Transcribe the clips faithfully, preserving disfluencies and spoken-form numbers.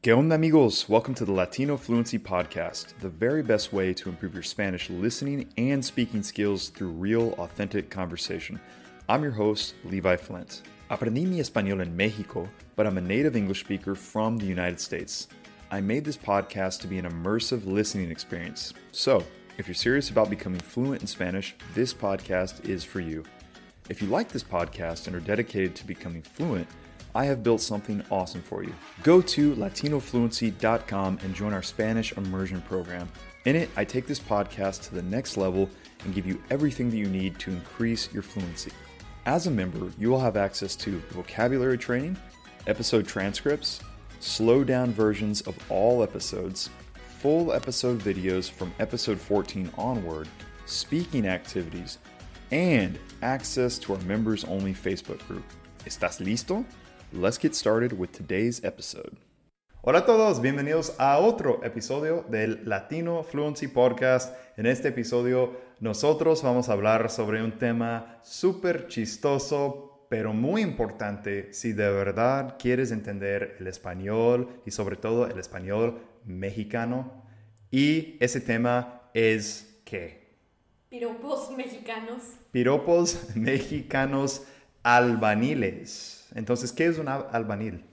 ¿Qué onda, amigos? Welcome to the Latino Fluency Podcast, the very best way to improve your Spanish listening and speaking skills through real, authentic conversation. I'm your host, Levi Flint. Aprendí mi español en México, but I'm a native English speaker from the United States. I made this podcast to be an immersive listening experience. So, if you're serious about becoming fluent in Spanish, this podcast is for you. If you like this podcast and are dedicated to becoming fluent, I have built something awesome for you. Go to latino fluency dot com and join our Spanish immersion program. In it, I take this podcast to the next level and give you everything that you need to increase your fluency. As a member, you will have access to vocabulary training, episode transcripts, slow down versions of all episodes, full episode videos from episode fourteen onward, speaking activities, and access to our members only Facebook group. ¿Estás listo? Let's get started with today's episode. Hola a todos, bienvenidos a otro episodio del Latino Fluency Podcast. En este episodio nosotros vamos a hablar sobre un tema súper chistoso, pero muy importante si de verdad quieres entender el español y sobre todo el español mexicano. Y ese tema es ¿qué? Piropos mexicanos. Piropos mexicanos albaniles. Entonces, ¿qué es un albañil?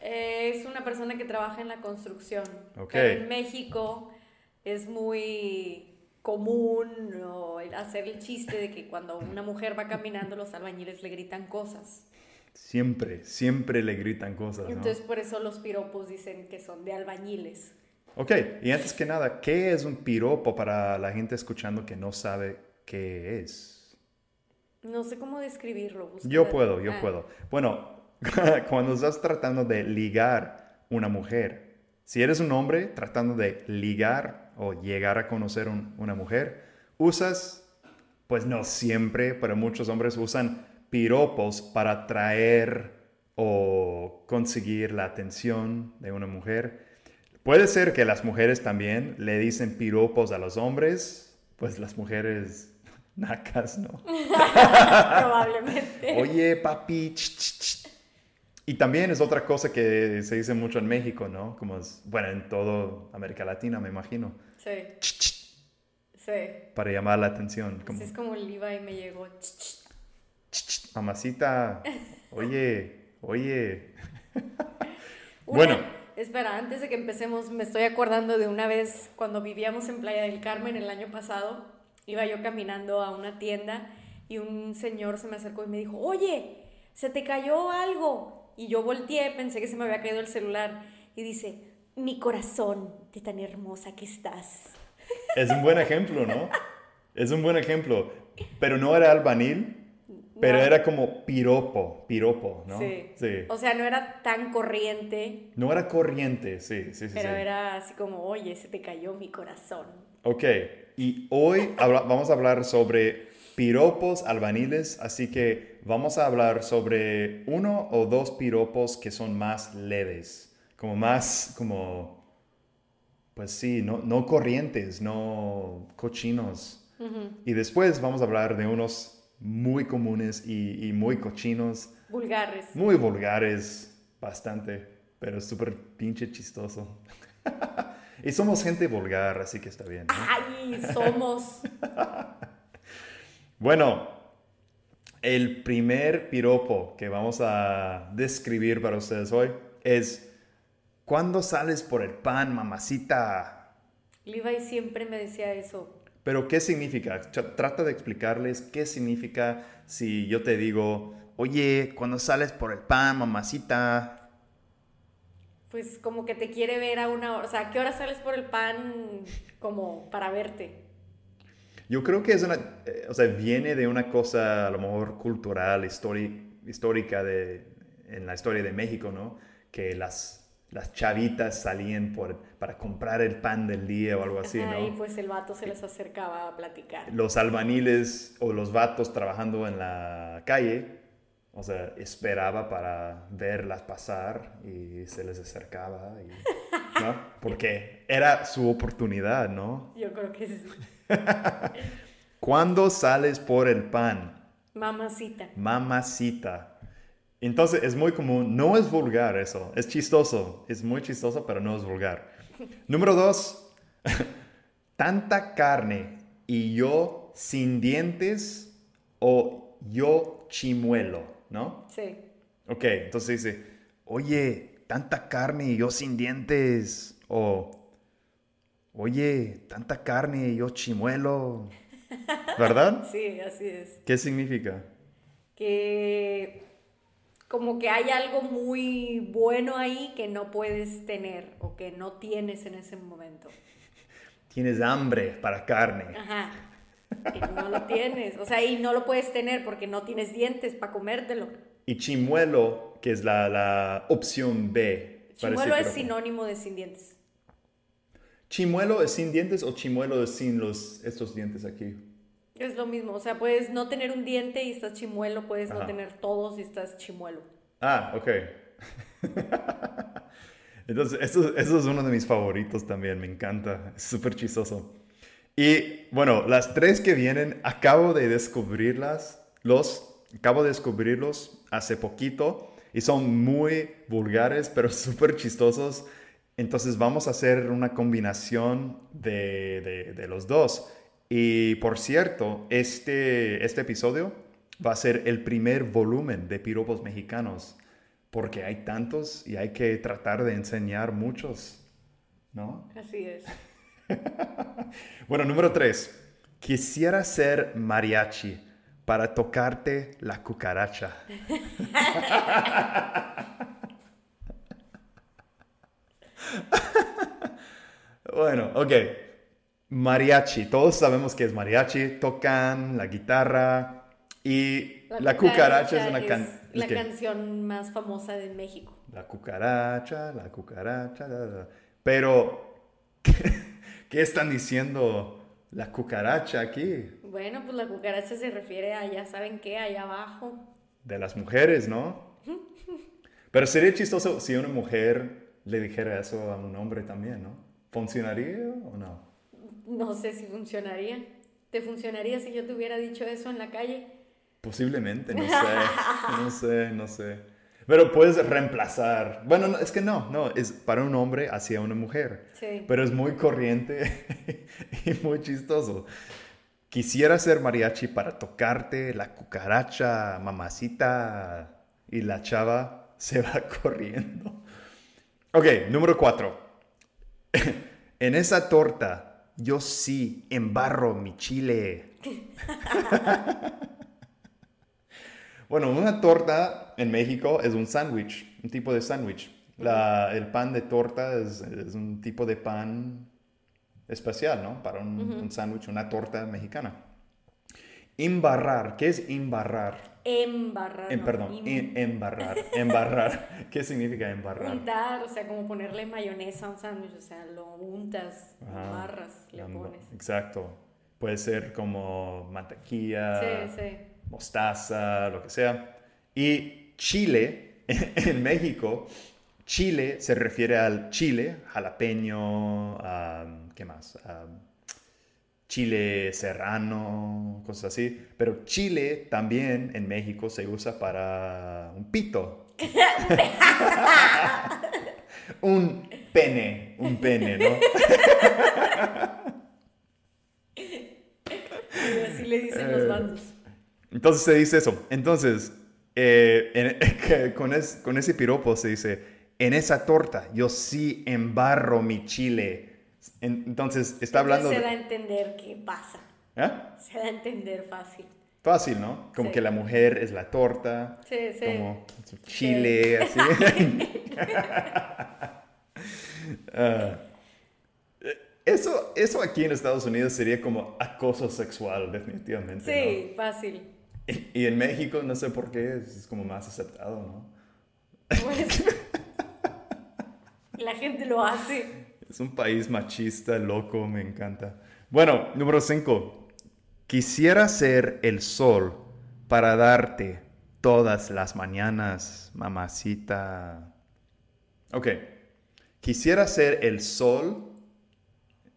Es una persona que trabaja en la construcción. Okay. Pero en México es muy común, ¿no?, hacer el chiste de que cuando una mujer va caminando, los albañiles le gritan cosas. Siempre, siempre le gritan cosas, ¿no? Entonces, por eso los piropos dicen que son de albañiles. Ok, y antes que nada, ¿qué es un piropo para la gente escuchando que no sabe qué es? No sé cómo describirlo. Buscar. Yo puedo, yo ah. puedo. Bueno, cuando estás tratando de ligar una mujer, si eres un hombre tratando de ligar o llegar a conocer un, una mujer, usas, pues no siempre, pero muchos hombres usan piropos para atraer o conseguir la atención de una mujer. Puede ser que las mujeres también le dicen piropos a los hombres, pues las mujeres... Nacas, ¿no? Probablemente. Oye, papi. Ch, ch, ch. Y también es otra cosa que se dice mucho en México, ¿no? Como es, bueno, en toda América Latina, me imagino. Sí. Ch, ch. Sí. Para llamar la atención. Como, es como Levi me llegó. Ch, ch. Ch, ch. Mamacita. Oye, oye. Bueno. Una, espera, antes de que empecemos, me estoy acordando de una vez cuando vivíamos en Playa del Carmen el año pasado. Iba yo caminando a una tienda y un señor se me acercó y me dijo, oye, se te cayó algo. Y yo volteé, pensé que se me había caído el celular. Y dice, mi corazón, de tan hermosa que estás. Es un buen ejemplo, ¿no? Es un buen ejemplo. Pero no era albañil, pero no. Era como piropo, piropo, ¿no? Sí. sí. O sea, no era tan corriente. No era corriente, sí, sí, sí. Pero sí. Era así como, oye, se te cayó mi corazón. Ok. Y hoy habla- vamos a hablar sobre piropos albañiles, así que vamos a hablar sobre uno o dos piropos que son más leves, como más, como, pues sí, no, no corrientes, no cochinos. Uh-huh. Y después vamos a hablar de unos muy comunes y, y muy cochinos. Vulgares. Muy vulgares, bastante, pero súper pinche chistoso. Y somos gente vulgar, así que está bien, ¿no? ¡Ay, somos! Bueno, el primer piropo que vamos a describir para ustedes hoy es... ¿Cuándo sales por el pan, mamacita? Levi siempre me decía eso. ¿Pero qué significa? Trata de explicarles qué significa si yo te digo... Oye, ¿cuándo sales por el pan, mamacita? Pues como que te quiere ver a una hora. O sea, ¿a qué hora sales por el pan como para verte? Yo creo que es una... Eh, o sea, viene de una cosa a lo mejor cultural, histori- histórica de, en la historia de México, ¿no? Que las, las chavitas salían por, para comprar el pan del día o algo así, ¿no? Y pues el vato se les acercaba a platicar. Los albañiles o los vatos trabajando en la calle... O sea, esperaba para verlas pasar y se les acercaba. Y, ¿no? Porque era su oportunidad, ¿no? Yo creo que sí. ¿Cuándo sales por el pan? Mamacita. Mamacita. Entonces es muy común, no es vulgar eso, es chistoso, es muy chistoso, pero no es vulgar. Número dos, tanta carne y yo sin dientes o yo chimuelo, ¿no? Sí. Ok, entonces dice, oye, tanta carne y yo sin dientes o oye, tanta carne y yo chimuelo, ¿verdad? Sí, así es. ¿Qué significa? Que... como que hay algo muy bueno ahí que no puedes tener o que no tienes en ese momento. Tienes hambre para carne. Ajá. Que no lo tienes. O sea, y no lo puedes tener porque no tienes dientes para comértelo. Y chimuelo, que es la, la opción B. Chimuelo es sinónimo de sin dientes. ¿Chimuelo es sin dientes o chimuelo es sin los, estos dientes aquí? Es lo mismo, o sea, puedes no tener un diente y estás chimuelo, puedes Ajá. no tener todos y estás chimuelo. Ah, ok. Entonces, eso, eso es uno de mis favoritos también, me encanta, es súper chistoso. Y, bueno, las tres que vienen, acabo de descubrirlas, los, acabo de descubrirlos hace poquito y son muy vulgares, pero súper chistosos. Entonces, vamos a hacer una combinación de, de, de los dos. Y por cierto, este, este episodio va a ser el primer volumen de piropos mexicanos, porque hay tantos y hay que tratar de enseñar muchos, ¿no? Así es. Bueno, número tres. Quisiera ser mariachi para tocarte la cucaracha. Bueno, ok. Mariachi, todos sabemos que es mariachi, tocan la guitarra y la, la cucaracha, cucaracha es una can- es la ¿qué? canción más famosa de México. La cucaracha, la cucaracha, la, la. Pero ¿qué, ¿qué están diciendo la cucaracha aquí? Bueno, pues la cucaracha se refiere a, ya saben qué, allá abajo. De las mujeres, ¿no? Pero sería chistoso si una mujer le dijera eso a un hombre también, ¿no? ¿Funcionaría o no? No sé si funcionaría. ¿Te funcionaría si yo te hubiera dicho eso en la calle? Posiblemente, no sé. No sé, no sé. Pero puedes reemplazar. Bueno, no, es que no, no. Es para un hombre hacia una mujer. Sí. Pero es muy corriente y muy chistoso. Quisiera ser mariachi para tocarte la cucaracha, mamacita. Y la chava se va corriendo. Ok, número cuatro. En esa torta... yo sí embarro mi chile. Bueno, una torta en México es un sándwich, un tipo de sándwich. El pan de torta es, es un tipo de pan especial, ¿no? Para un, uh-huh. un sándwich, una torta mexicana. Embarrar, ¿qué es embarrar? Embarrar. Eh, no, perdón, im- en, embarrar. Embarrar. ¿Qué significa embarrar? Untar, o sea, como ponerle mayonesa a un sándwich, o sea, lo untas, Ajá, embarras, le ando, pones. Exacto. Puede ser como mantequilla, sí, sí. mostaza, lo que sea. Y chile, en México, chile se refiere al chile, jalapeño, um, ¿qué más? Um, chile serrano, cosas así. Pero chile también en México se usa para un pito. Un pene, un pene, ¿no? Y así le dicen los bandos. Entonces se dice eso. Entonces, eh, en, con, es, con ese piropo se dice, en esa torta yo sí embarro mi chile. Entonces, está hablando... se da a entender qué pasa. ¿Eh? Se da a entender fácil. Fácil, ¿no? Como sí. que la mujer es la torta. Sí, sí. Como su chile, sí. así. uh, eso, eso aquí en Estados Unidos sería como acoso sexual, definitivamente, sí, ¿no? Fácil. Y, y en México, no sé por qué, es como más aceptado, ¿no? Pues, la gente lo hace. Es un país machista, loco, me encanta. Bueno, número cinco. Quisiera ser el sol para darte todas las mañanas, mamacita. Ok. Quisiera ser el sol.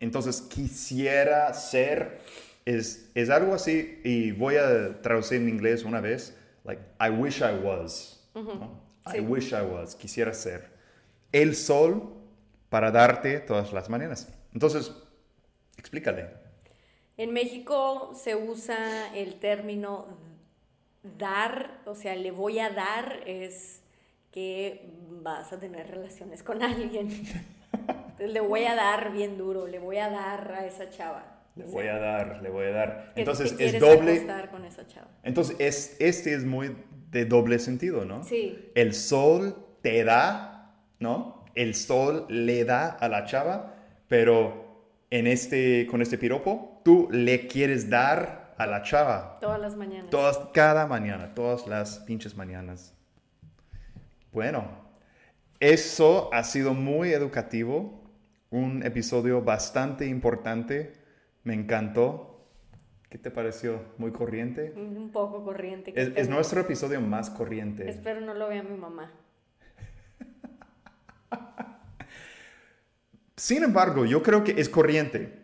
Entonces, quisiera ser es, es algo así. Y voy a traducir en inglés una vez. Like, I wish I was. Uh-huh. ¿no? Sí. I wish I was, quisiera ser el sol para darte todas las mañanas. Entonces, explícale. En México se usa el término dar, o sea, le voy a dar es que vas a tener relaciones con alguien. Entonces, le voy a dar bien duro, le voy a dar a esa chava. Le voy a dar, le voy a dar. Entonces es doble. Con esa chava. Entonces es, este es muy de doble sentido, ¿no? Sí. El sol te da, ¿no? El sol le da a la chava, pero en este, con este piropo, tú le quieres dar a la chava. Todas las mañanas. Todas, cada mañana, todas las pinches mañanas. Bueno, eso ha sido muy educativo, un episodio bastante importante. Me encantó. ¿Qué te pareció? ¿Muy corriente? Un poco corriente. Es, es nuestro episodio más corriente. Espero no lo vea mi mamá. Sin embargo, yo creo que es corriente.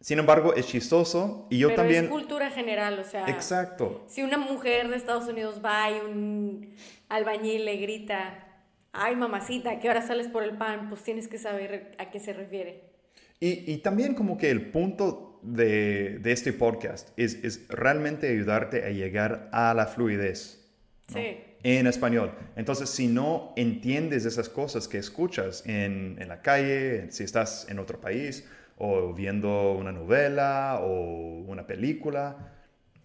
Sin embargo, es chistoso. Y yo Pero también... es cultura general, o sea... Exacto. Si una mujer de Estados Unidos va y un albañil le grita, ay, mamacita, ¿a qué hora sales por el pan? Pues tienes que saber a qué se refiere. Y, y también como que el punto de, de este podcast es, es realmente ayudarte a llegar a la fluidez, ¿no? Sí. En español. Entonces, si no entiendes esas cosas que escuchas en, en la calle, si estás en otro país o viendo una novela o una película,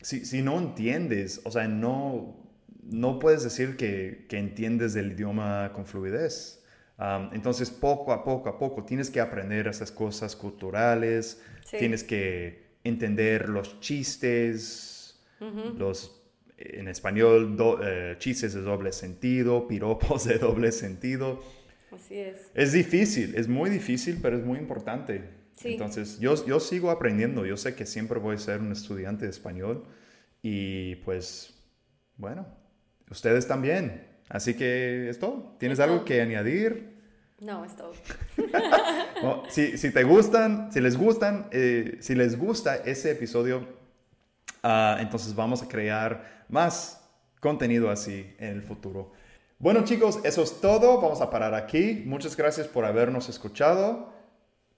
si, si no entiendes, o sea, no, no puedes decir que, que entiendes el idioma con fluidez. Um, entonces poco a poco a poco tienes que aprender esas cosas culturales, sí. Tienes que entender los chistes, uh-huh. los, en español do, eh, chistes de doble sentido, piropos de doble sentido. Así es. Es difícil, es muy difícil, pero es muy importante. Sí. Entonces yo, yo sigo aprendiendo, yo sé que siempre voy a ser un estudiante de español y pues bueno, ustedes también. Así que es todo. ¿Tienes es algo todo. que añadir? No, es todo. No, si, si te gustan, si les gustan, eh, si les gusta ese episodio, uh, entonces vamos a crear más contenido así en el futuro. Bueno, chicos, eso es todo. Vamos a parar aquí. Muchas gracias por habernos escuchado.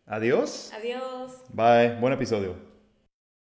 Adiós. Adiós. Bye. Buen episodio.